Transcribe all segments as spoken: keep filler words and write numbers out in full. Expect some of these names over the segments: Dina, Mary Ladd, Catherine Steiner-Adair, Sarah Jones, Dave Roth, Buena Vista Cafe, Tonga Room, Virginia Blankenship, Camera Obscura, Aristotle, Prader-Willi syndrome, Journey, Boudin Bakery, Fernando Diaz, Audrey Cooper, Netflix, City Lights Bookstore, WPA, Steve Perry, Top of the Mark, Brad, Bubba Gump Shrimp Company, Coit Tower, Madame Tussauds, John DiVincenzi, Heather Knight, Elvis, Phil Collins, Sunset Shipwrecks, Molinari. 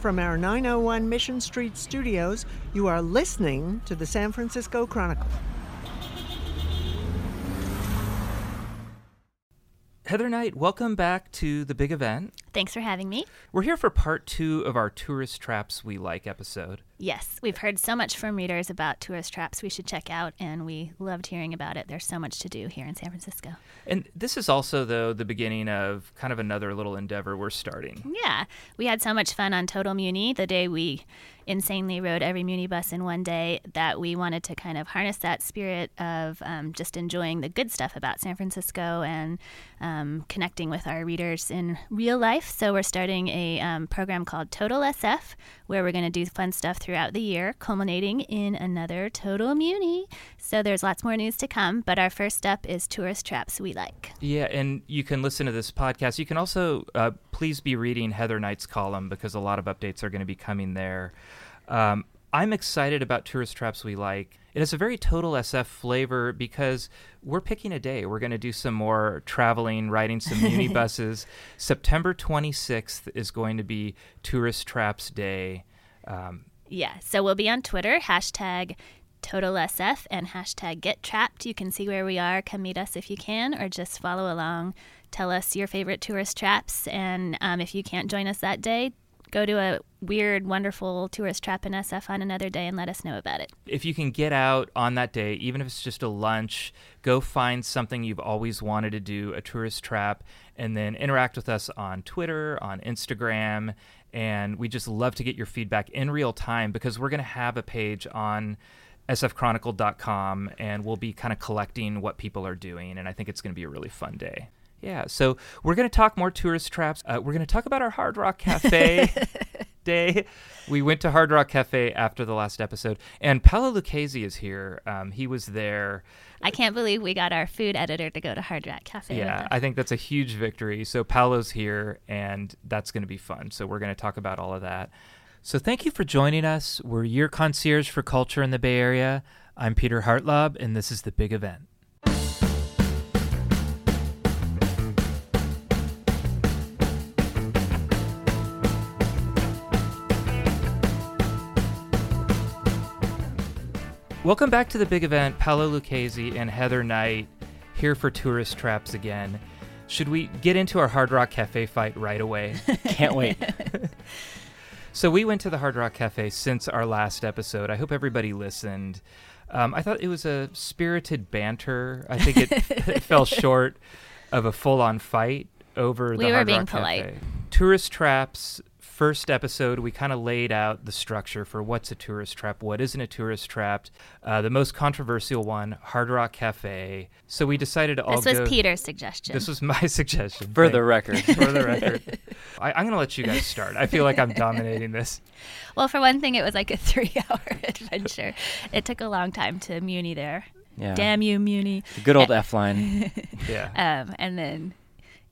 From our nine oh one Mission Street studios, you are listening to the San Francisco Chronicle. Heather Knight, welcome back to The Big Event. Thanks for having me. We're here for part two of our Tourist Traps We Like episode. Yes, we've heard so much from readers about tourist traps we should check out, and we loved hearing about it. There's so much to do here in San Francisco. And this is also, though, the beginning of kind of another little endeavor we're starting. Yeah, we had so much fun on Total Muni the day we insanely rode every Muni bus in one day that we wanted to kind of harness that spirit of um, just enjoying the good stuff about San Francisco and um, connecting with our readers in real life. So we're starting a um, program called Total S F, where we're going to do fun stuff throughout the year, culminating in another Total Muni. So there's lots more news to come, but our first step is Tourist Traps We Like. Yeah, and you can listen to this podcast. You can also uh, please be reading Heather Knight's column, because a lot of updates are going to be coming there. Um, I'm excited about Tourist Traps We Like. It has a very Total S F flavor because we're picking a day. We're going to do some more traveling, riding some muni buses. September twenty-sixth is going to be Tourist Traps Day. Um, yeah, so we'll be on Twitter, hashtag TotalSF and hashtag GetTrapped. You can see where we are. Come meet us if you can, or just follow along. Tell us your favorite tourist traps, and um, if you can't join us that day, go to a weird, wonderful tourist trap in S F on another day and let us know about it. If you can get out on that day, even if it's just a lunch, go find something you've always wanted to do, a tourist trap, and then interact with us on Twitter, on Instagram, and we just love to get your feedback in real time, because we're going to have a page on s f chronicle dot com, and we'll be kind of collecting what people are doing, and I think it's going to be a really fun day. Yeah, so we're going to talk more tourist traps. Uh, we're going to talk about our Hard Rock Cafe day. We went to Hard Rock Cafe after the last episode, and Paolo Lucchesi is here. Um, he was there. I can't believe we got our food editor to go to Hard Rock Cafe. Yeah, I think that's a huge victory. So Paolo's here, and that's going to be fun. So we're going to talk about all of that. So thank you for joining us. We're your concierge for culture in the Bay Area. I'm Peter Hartlob, and this is The Big Event. Welcome back to The Big Event. Paolo Lucchesi and Heather Knight here for Tourist Traps again. Should we get into our Hard Rock Cafe fight right away? Can't wait. So we went to the Hard Rock Cafe since our last episode. I hope everybody listened. Um, I thought it was a spirited banter. I think it, it fell short of a full-on fight over we the Hard Rock Cafe. We were being polite. Tourist Traps. First episode, we kind of laid out the structure for what's a tourist trap, what isn't a tourist trap. Uh, the most controversial one, Hard Rock Cafe. So we decided to all go... This was Peter's suggestion. This was my suggestion. For the record. For the record. I, I'm going to let you guys start. I feel like I'm dominating this. Well, for one thing, it was like a three-hour adventure. It took a long time to Muni there. Yeah. Damn you, Muni. The good old F-line. Yeah. Um, and then...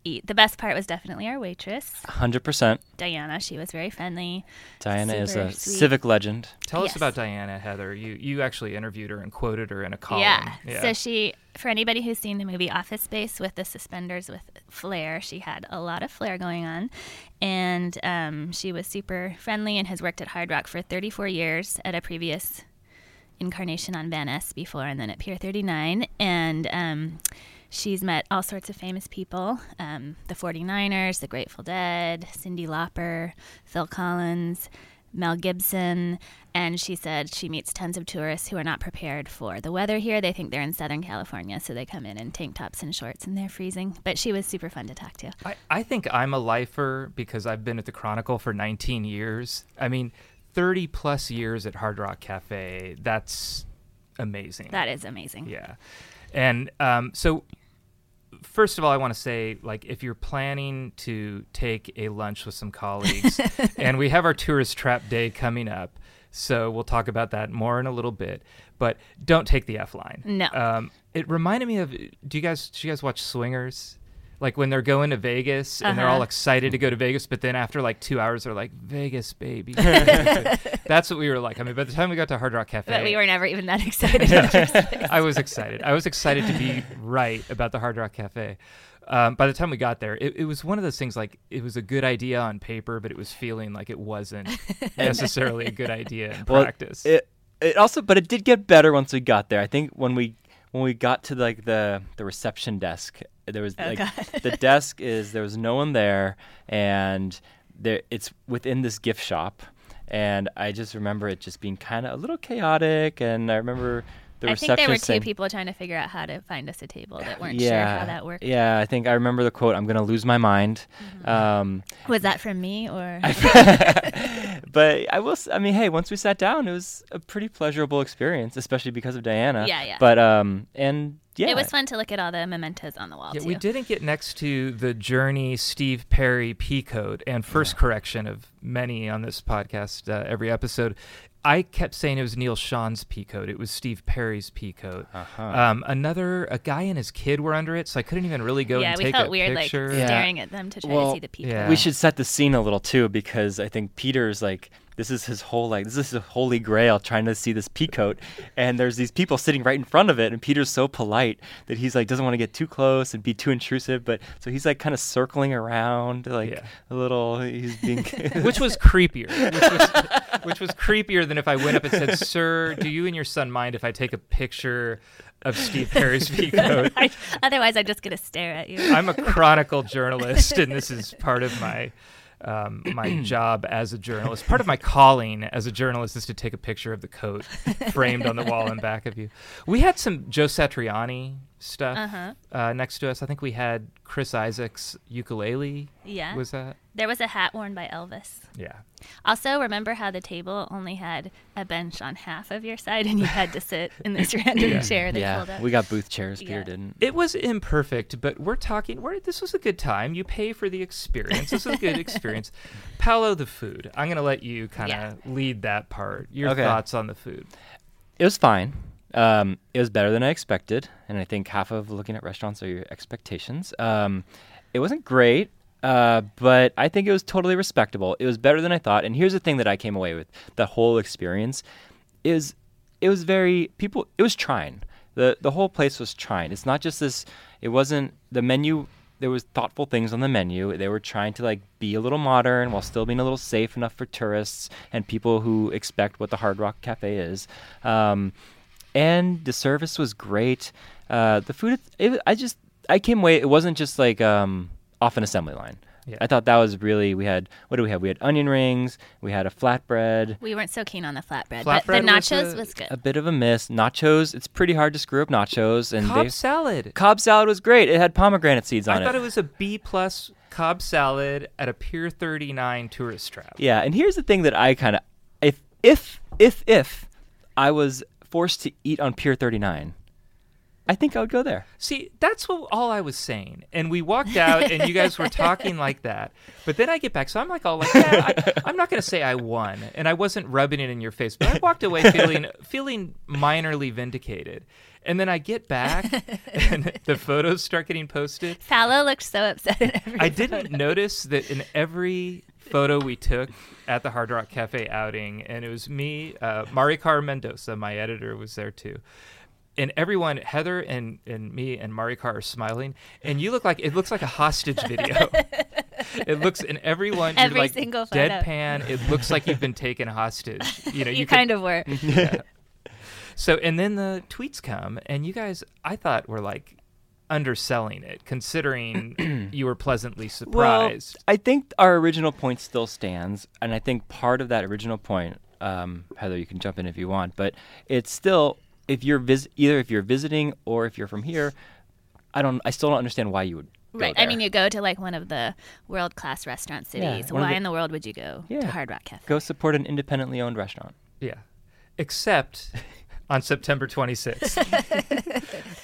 Eat. The best part was definitely our waitress. one hundred percent. Diana, she was very friendly. Diana is a sweet civic legend. Tell yes. us about Diana, Heather. You you actually interviewed her and quoted her in a column. Yeah. yeah. So she, for anybody who's seen the movie Office Space with the suspenders with flair, she had a lot of flair going on. And um, she was super friendly and has worked at Hard Rock for thirty-four years at a previous incarnation on Van Ness before and then at Pier thirty-nine. And... Um, She's met all sorts of famous people, um, the forty-niners, the Grateful Dead, Cyndi Lauper, Phil Collins, Mel Gibson, and she said she meets tons of tourists who are not prepared for the weather here. They think they're in Southern California, so they come in in tank tops and shorts, and they're freezing. But she was super fun to talk to. I, I think I'm a lifer because I've been at the Chronicle for nineteen years. I mean, thirty-plus years at Hard Rock Cafe. That's amazing. That is amazing. Yeah. And um, so... First of all, I want to say, like, if you're planning to take a lunch with some colleagues, and we have our Tourist Trap Day coming up, so we'll talk about that more in a little bit, but don't take the F line. No. Um, it reminded me of, do you guys, do you guys watch Swingers? Like, when they're going to Vegas, and uh-huh. they're all excited to go to Vegas, but then after, like, two hours, they're like, Vegas, baby. That's what we were like. I mean, by the time we got to Hard Rock Cafe... But we were never even that excited. I was excited. I was excited to be right about the Hard Rock Cafe. um, by the time we got there, it, it was one of those things, like, it was a good idea on paper, but it was feeling like it wasn't necessarily a good idea in well, practice. It, it also, but it did get better once we got there. I think when we when we got to like the, the reception desk, there was oh, like the desk is there was no one there, and there it's within this gift shop, and I just remember it just being kind of a little chaotic, and I remember. I think there were two people trying to figure out how to find us a table that weren't yeah, sure how that worked. Yeah, I think I remember the quote, "I'm going to lose my mind." Mm-hmm. Um, was that from me or? But I will. I mean, hey, once we sat down, it was a pretty pleasurable experience, especially because of Diana. Yeah, yeah. But um, and. Yeah. It was fun to look at all the mementos on the wall, yeah, too. We didn't get next to the Journey Steve Perry P-code, and first yeah. correction of many on this podcast uh, every episode. I kept saying it was Neil Sean's P-code. It was Steve Perry's P-code. Uh-huh. Um, another, a guy and his kid were under it, so I couldn't even really go yeah, and take a picture. Yeah, we felt weird, picture. like, yeah. staring at them to try well, to see the P-code. Yeah. We should set the scene a little, too, because I think Peter's, like... This is his whole, like, this is the holy grail, trying to see this peacoat. And there's these people sitting right in front of it. And Peter's so polite that he's, like, doesn't want to get too close and be too intrusive. But so he's, like, kind of circling around, like, yeah. a little, he's being. Which was creepier. Which was, which was creepier than if I went up and said, "Sir, do you and your son mind if I take a picture of Steve Perry's peacoat?" Otherwise, I'm just going to stare at you. I'm a chronicle journalist, and this is part of my. Um, my job as a journalist, part of my calling as a journalist, is to take a picture of the coat framed on the wall in back of you. We had some Joe Satriani stuff uh-huh. uh, next to us. I think we had Chris Isaac's ukulele. Yeah. Was that? There was a hat worn by Elvis. Yeah. Also, remember how the table only had a bench on half of your side, and you had to sit in this random yeah. chair they yeah. pulled up? We got booth chairs. Peter yeah. didn't. It was imperfect, but we're talking. We're, this was a good time. You pay for the experience. This was a good experience. Paolo, the food. I'm going to let you kind of yeah. lead that part. Your okay. thoughts on the food? It was fine. Um, it was better than I expected, and I think half of looking at restaurants are your expectations. Um, it wasn't great. Uh, but I think it was totally respectable. It was better than I thought. And here's the thing that I came away with: the whole experience is it was very people. It was trying. the The whole place was trying. It's not just this. It wasn't the menu. There was thoughtful things on the menu. They were trying to like be a little modern while still being a little safe enough for tourists and people who expect what the Hard Rock Cafe is. Um, and the service was great. Uh, the food. It, I just I came away. It wasn't just like. Um, off an assembly line. Yeah. I thought that was really, we had, what do we have? We had onion rings, we had a flatbread. We weren't so keen on the flatbread, flatbread but the nachos was, a, was good. A bit of a miss. Nachos, it's pretty hard to screw up nachos. And Cobb they, salad. Cobb salad was great. It had pomegranate seeds on it. I thought it. it was a B-plus Cobb salad at a Pier thirty-nine tourist trap. Yeah, and here's the thing that I kind of, if, if, if, if I was forced to eat on Pier thirty-nine, I think I would go there. See, that's what, all I was saying. And we walked out, and you guys were talking like that. But then I get back, so I'm like all like, yeah, I, I'm not going to say I won. And I wasn't rubbing it in your face. But I walked away feeling feeling minorly vindicated. And then I get back, and the photos start getting posted. Paolo looked so upset at every I didn't photo. notice that in every photo we took at the Hard Rock Cafe outing, and it was me, uh, Maricar Mendoza, my editor, was there too. And everyone, Heather and, and me and Maricar are smiling, and you look like it looks like a hostage video. It looks, and everyone every you're like single deadpan. Up. It looks like you've been taken hostage. You know, you, you kind could, of were. Yeah. So, and then the tweets come, and you guys, I thought, were like underselling it, considering you were pleasantly surprised. Well, I think our original point still stands, and I think part of that original point, um, Heather, you can jump in if you want, but it's still. If you're vis- either if you're visiting or if you're from here, I don't. I still don't understand why you would. Go right. There. I mean, you go to like one of the world class restaurant cities. Yeah, why the- in the world would you go yeah. to Hard Rock Cafe? Go support an independently owned restaurant. Yeah, except on September twenty-sixth,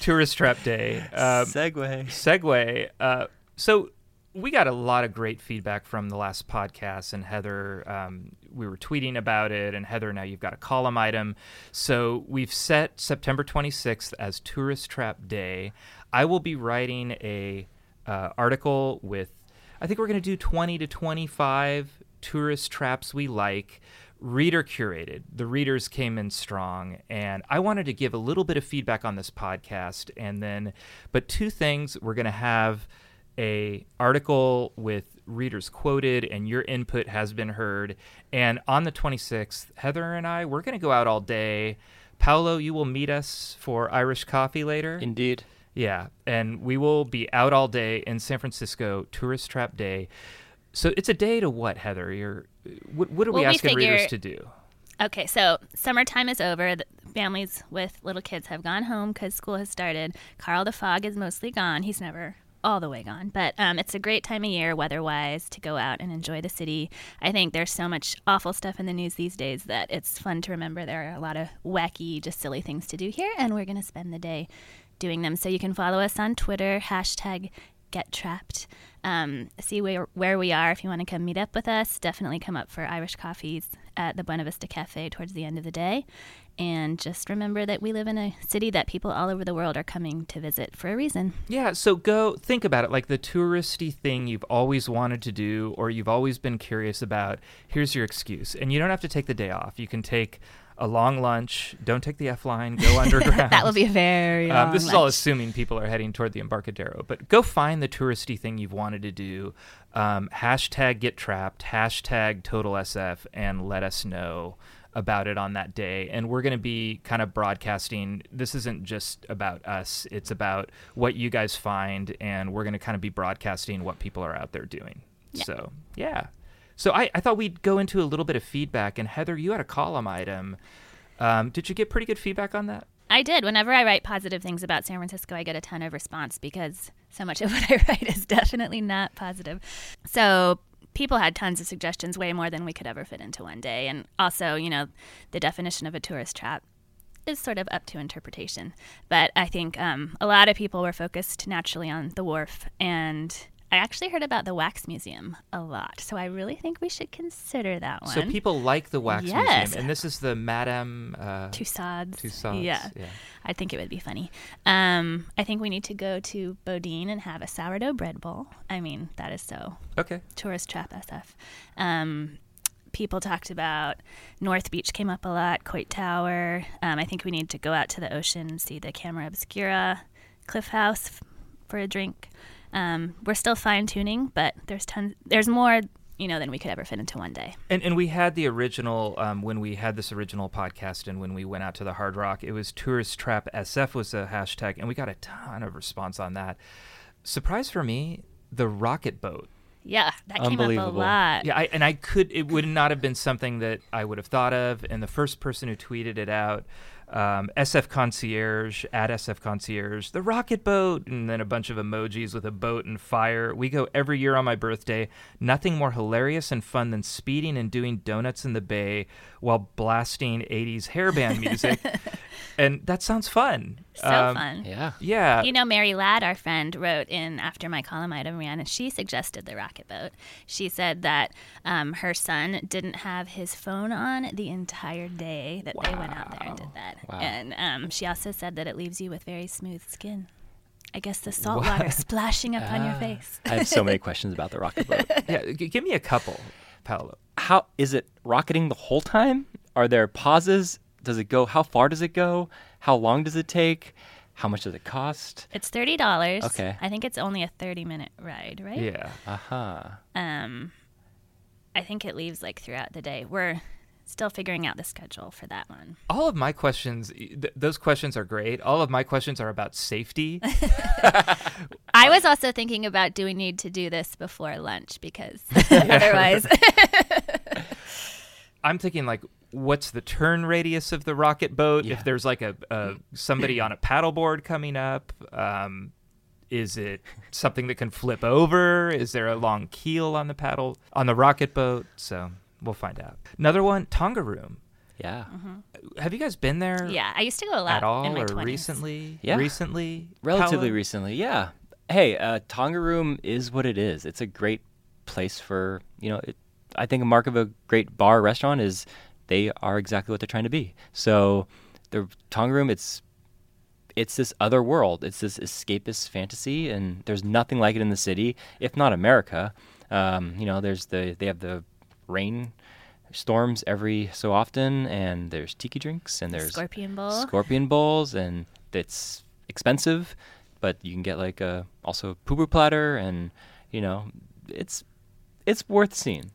Tourist Trap Day. Um, Segway. Segway. Uh, so. We got a lot of great feedback from the last podcast, and Heather, um, we were tweeting about it, and Heather, now you've got a column item. So we've set September twenty-sixth as Tourist Trap Day. I will be writing a uh, article with, I think we're going to do twenty to twenty-five tourist traps we like, reader curated. The readers came in strong, and I wanted to give a little bit of feedback on this podcast, and then, but two things we're going to have a article with readers quoted, and your input has been heard. And on the twenty-sixth, Heather and I, we're going to go out all day. Paolo, you will meet us for Irish coffee later. Indeed. Yeah, and we will be out all day in San Francisco, Tourist Trap Day. So it's a day to what, Heather? You're, what, what are well, we asking we figure, readers to do? Okay, so summertime is over. The families with little kids have gone home because school has started. Carl the Fog is mostly gone. He's never all the way gone. But um, it's a great time of year, weather-wise, to go out and enjoy the city. I think there's so much awful stuff in the news these days that it's fun to remember there are a lot of wacky, just silly things to do here, and we're going to spend the day doing them. So you can follow us on Twitter, hashtag GetTrapped. Um, see where, where we are if you want to come meet up with us. Definitely come up for Irish coffees at the Buena Vista Cafe towards the end of the day. And just remember that we live in a city that people all over the world are coming to visit for a reason. Yeah, so go think about it. Like the touristy thing you've always wanted to do or you've always been curious about, here's your excuse. And you don't have to take the day off. You can take a long lunch. Don't take the F line. Go underground. That will be a very long um, This is lunch. All assuming people are heading toward the Embarcadero. But go find the touristy thing you've wanted to do. Um, hashtag get trapped. Hashtag total S F. And let us know about it on that day. And we're going to be kind of broadcasting. This isn't just about us. It's about what you guys find. And we're going to kind of be broadcasting what people are out there doing. Yeah. So, yeah. So I, I thought we'd go into a little bit of feedback. And Heather, you had a column item. Um, did you get pretty good feedback on that? I did. Whenever I write positive things about San Francisco, I get a ton of response because so much of what I write is definitely not positive. So people had tons of suggestions, way more than we could ever fit into one day. And also, you know, the definition of a tourist trap is sort of up to interpretation. But I think um, a lot of people were focused naturally on the wharf, and I actually heard about the Wax Museum a lot, so I really think we should consider that one. So people like the Wax yes. Museum, and this is the Madame uh, Tussauds. Tussauds. Yeah. yeah, I think it would be funny. Um, I think we need to go to Bodine and have a sourdough bread bowl. I mean, that is so okay. Tourist trap S F. Um, people talked about North Beach came up a lot. Coit Tower. Um, I think we need to go out to the ocean, see the Camera Obscura, Cliff House f- for a drink. Um, we're still fine-tuning, but there's tons, there's more, you know, than we could ever fit into one day. And and we had the original, um, when we had this original podcast and when we went out to the Hard Rock, it was Tourist Trap S F was the hashtag, and we got a ton of response on that. Surprise for me, the rocket boat. Yeah, that came up a lot. Yeah, I, and I could, it would not have been something that I would have thought of, and the first person who tweeted it out, Um, S F Concierge, at S F Concierge, the rocket boat, and then a bunch of emojis with a boat and fire. We go every year on my birthday. Nothing more hilarious and fun than speeding and doing donuts in the bay while blasting eighties hair band music. And that sounds fun. So um, fun. Yeah. Yeah. You know, Mary Ladd, our friend, wrote in after my column item ran, and she suggested the rocket boat. She said that um, her son didn't have his phone on the entire day that wow. they went out there and did that. Wow. And um, she also said that it leaves you with very smooth skin. I guess the salt what? water splashing up uh, on your face. I have so many questions about the rocket boat. Yeah, g- give me a couple, Paolo. How is it rocketing the whole time? Are there pauses? Does it go? How far does it go? How long does it take? How much does it cost? It's thirty dollars. Okay. I think it's only a thirty-minute ride, right? Yeah. Uh-huh. Um, I think it leaves like throughout the day. We're still figuring out the schedule for that one. All of my questions, th- those questions are great. All of my questions are about safety. I was also thinking about, do we need to do this before lunch? Because otherwise. I'm thinking like, what's the turn radius of the rocket boat? Yeah. If there's like a, a somebody on a paddleboard coming up, um, is it something that can flip over? Is there a long keel on the paddle, on the rocket boat? So we'll find out. Another one, Tonga Room. Yeah. Mm-hmm. Have you guys been there? Yeah, I used to go a lot at all in my or twenties. recently? Yeah, recently, relatively Paolo? recently. Yeah. Hey, uh, Tonga Room is what it is. It's a great place for you know. It, I think a mark of a great bar or restaurant is they are exactly what they're trying to be. So the Tonga Room, it's it's this other world. It's this escapist fantasy, and there's nothing like it in the city, if not America. Um, you know, there's the they have the rain storms every so often, and there's tiki drinks, and there's scorpion bowl, scorpion bowls, and it's expensive, But you can get like a also a poo-poo platter, and you know, it's it's worth seeing.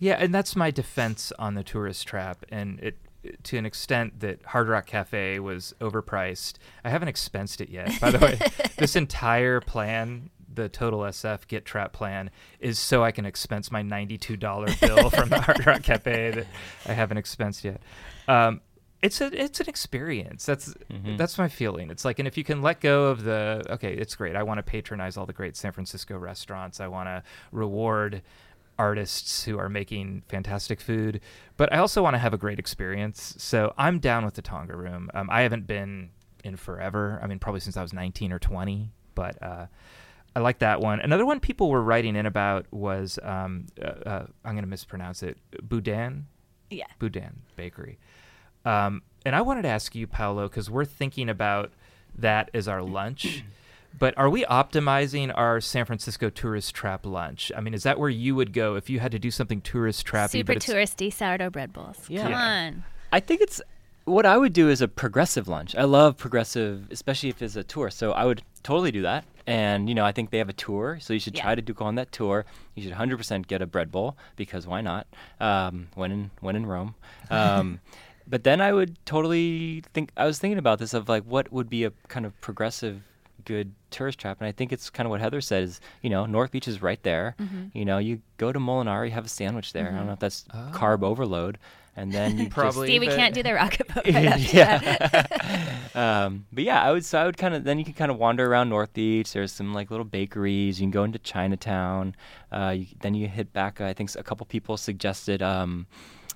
Yeah, and that's my defense on the tourist trap, and it to an extent that Hard Rock Cafe was overpriced. I haven't expensed it yet, by the way. This entire plan, the Total S F Get Trap plan, is so I can expense my ninety-two dollars bill from the Hard Rock Cafe that I haven't expensed yet. Um, it's a it's an experience. That's mm-hmm. that's my feeling. It's like, and if you can let go of the, okay, it's great. I want to patronize all the great San Francisco restaurants. I want to reward artists who are making fantastic food, but I also want to have a great experience. So I'm down with the Tonga Room. Um, I haven't been in forever. I mean, probably since I was nineteen or twenty, but uh, I like that one. Another one people were writing in about was, um, uh, uh, I'm going to mispronounce it, Boudin? Yeah. Boudin Bakery. Um, and I wanted to ask you, Paolo, because we're thinking about that as our lunch. But are we optimizing our San Francisco tourist trap lunch? I mean, is that where you would go if you had to do something tourist trappy? Super but touristy sourdough bread bowls. Yeah. Come yeah. on. I think it's what I would do is a progressive lunch. I love progressive, especially if it's a tour. So I would totally do that. And, you know, I think they have a tour. So you should yeah. try to do go on that tour. You should one hundred percent get a bread bowl because why not? Um, when, in, when in Rome. Um, but then I would totally think, I was thinking about this of like what would be a kind of progressive good tourist trap, and I think it's kind of what Heather said is, you know, North Beach is right there. Mm-hmm. You know, you go to Molinari, have a sandwich there. Mm-hmm. I don't know if that's oh. carb overload, and then you probably. See, we can't do the rocket boat right after that. um, but yeah, I would. So I would kind of then you can kind of wander around North Beach. There's some like little bakeries. You can go into Chinatown. Uh, you, then you hit back. Uh, I think a couple people suggested um,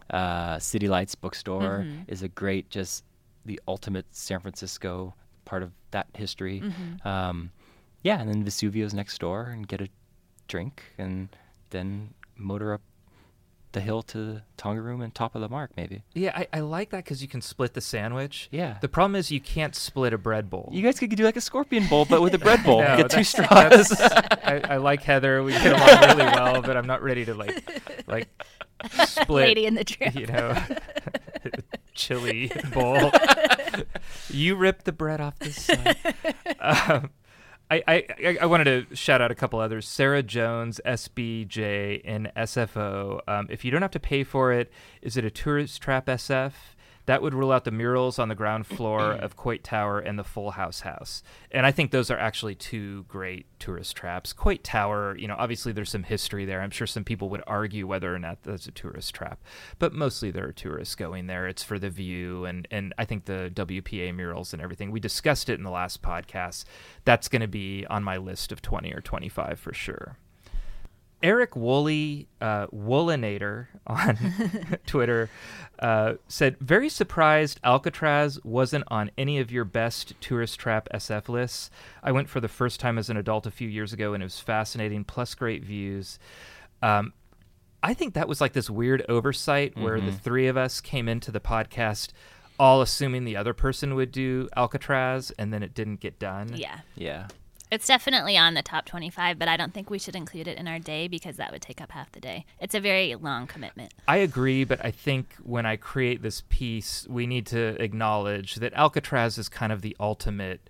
uh, City Lights Bookstore mm-hmm. is a great, just the ultimate San Francisco part of that history. Mm-hmm. Um, yeah, and then Vesuvio's next door and get a drink and then motor up the hill to the Tonga Room and Top of the Mark, maybe. Yeah, I, I like that because you can split the sandwich. Yeah. The problem is you can't split a bread bowl. You guys could do like a scorpion bowl, but with a bread bowl. No, get two straws. I, I like Heather. We get along really well, but I'm not ready to like, like split. Lady in the Tramp. You know. Chili bowl. You ripped the bread off this side. um, I, I I wanted to shout out a couple others. Sarah Jones, S B J, and S F O. Um, if you don't have to pay for it, is it a tourist trap S F? That would rule out the murals on the ground floor of Coit Tower and the Full House house. And I think those are actually two great tourist traps. Coit Tower, you know, obviously there's some history there. I'm sure some people would argue whether or not that's a tourist trap. But mostly there are tourists going there. It's for the view and, and I think the W P A murals and everything. We discussed it in the last podcast. That's going to be on my list of twenty or twenty-five for sure. Eric Woolley, uh, Woolinator on Twitter, uh, said, very surprised Alcatraz wasn't on any of your best tourist trap S F lists. I went for the first time as an adult a few years ago, and it was fascinating, plus great views. Um, I think that was like this weird oversight where mm-hmm. the three of us came into the podcast all assuming the other person would do Alcatraz, and then it didn't get done. Yeah. Yeah. It's definitely on the top twenty-five, but I don't think we should include it in our day because that would take up half the day. It's a very long commitment. I agree, but I think when I create this piece, we need to acknowledge that Alcatraz is kind of the ultimate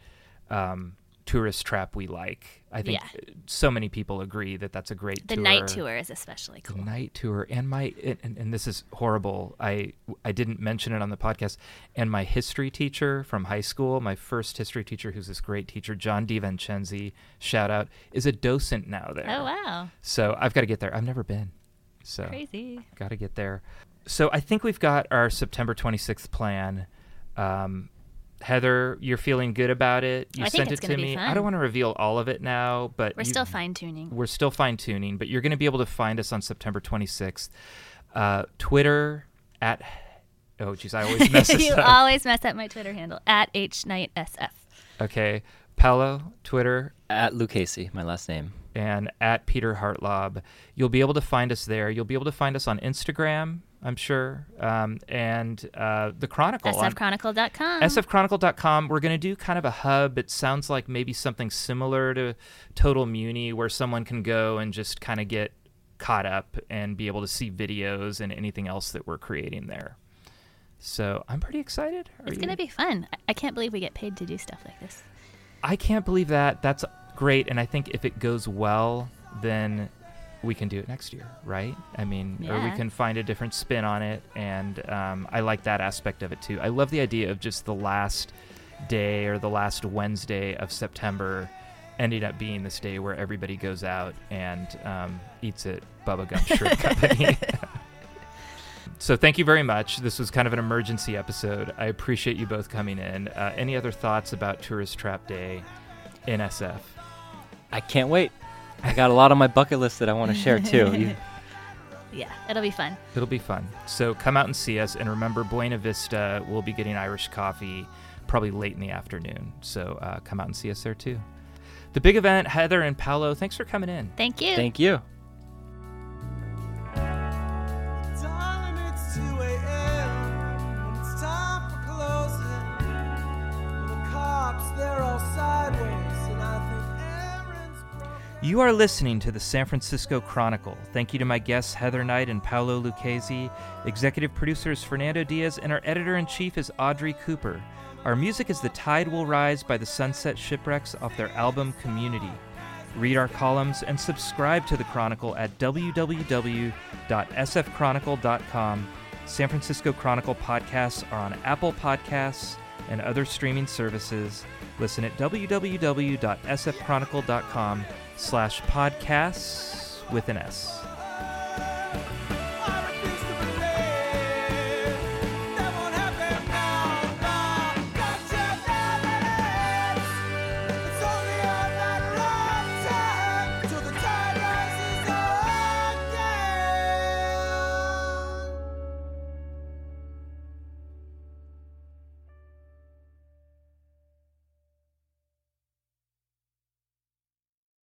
um, tourist trap we like. I think yeah. so many people agree that that's a great the tour. The night tour is especially cool. The night tour. And, my, and, and this is horrible. I, I didn't mention it on the podcast. And my history teacher from high school, my first history teacher, who's this great teacher, John DiVincenzi, shout out, is a docent now there. Oh, wow. So I've got to get there. I've never been. So crazy. Got to get there. So I think we've got our September twenty-sixth plan. Um Heather, you're feeling good about it. You I sent think it's it to me. Fun. I don't want to reveal all of it now, but we're you, still fine tuning. We're still fine tuning, but you're going to be able to find us on September twenty-sixth. Uh, Twitter at oh, geez, I always mess this you up. You always mess up my Twitter handle at H Knight S F. Okay, Paolo, Twitter at Lucchesi, my last name, and at Peter Hartlob. You'll be able to find us there. You'll be able to find us on Instagram. I'm sure, um, and uh, the Chronicle. S F Chronicle dot com. S F Chronicle dot com. We're going to do kind of a hub. It sounds like maybe something similar to Total Muni where someone can go and just kind of get caught up and be able to see videos and anything else that we're creating there. So I'm pretty excited. Are it's going to be fun. I-, I can't believe we get paid to do stuff like this. I can't believe that. That's great. And I think if it goes well, then we can do it next year, right? I mean, yeah. Or we can find a different spin on it. And um, I like that aspect of it, too. I love the idea of just the last day or the last Wednesday of September ended up being this day where everybody goes out and um, eats at Bubba Gump Shrimp Company. So thank you very much. This was kind of an emergency episode. I appreciate you both coming in. Uh, any other thoughts about Tourist Trap Day in S F? I can't wait. I got a lot on my bucket list that I want to share, too. You... Yeah, it'll be fun. It'll be fun. So come out and see us. And remember, Buena Vista will be getting Irish coffee probably late in the afternoon. So uh, come out and see us there, too. The big event, Heather and Paolo, thanks for coming in. Thank you. Thank you. Darling, it's two a.m. It's time for closing. The cops, they're all sideways, and I think Aaron's broken. You are listening to the San Francisco Chronicle. Thank you to my guests, Heather Knight and Paolo Lucchesi. Executive producer is Fernando Diaz, and our editor-in-chief is Audrey Cooper. Our music is The Tide Will Rise by the Sunset Shipwrecks off their album Community. Read our columns and subscribe to The Chronicle at w w w dot s f chronicle dot com. San Francisco Chronicle podcasts are on Apple Podcasts and other streaming services. Listen at w w w dot s f chronicle dot com slash podcasts with an S.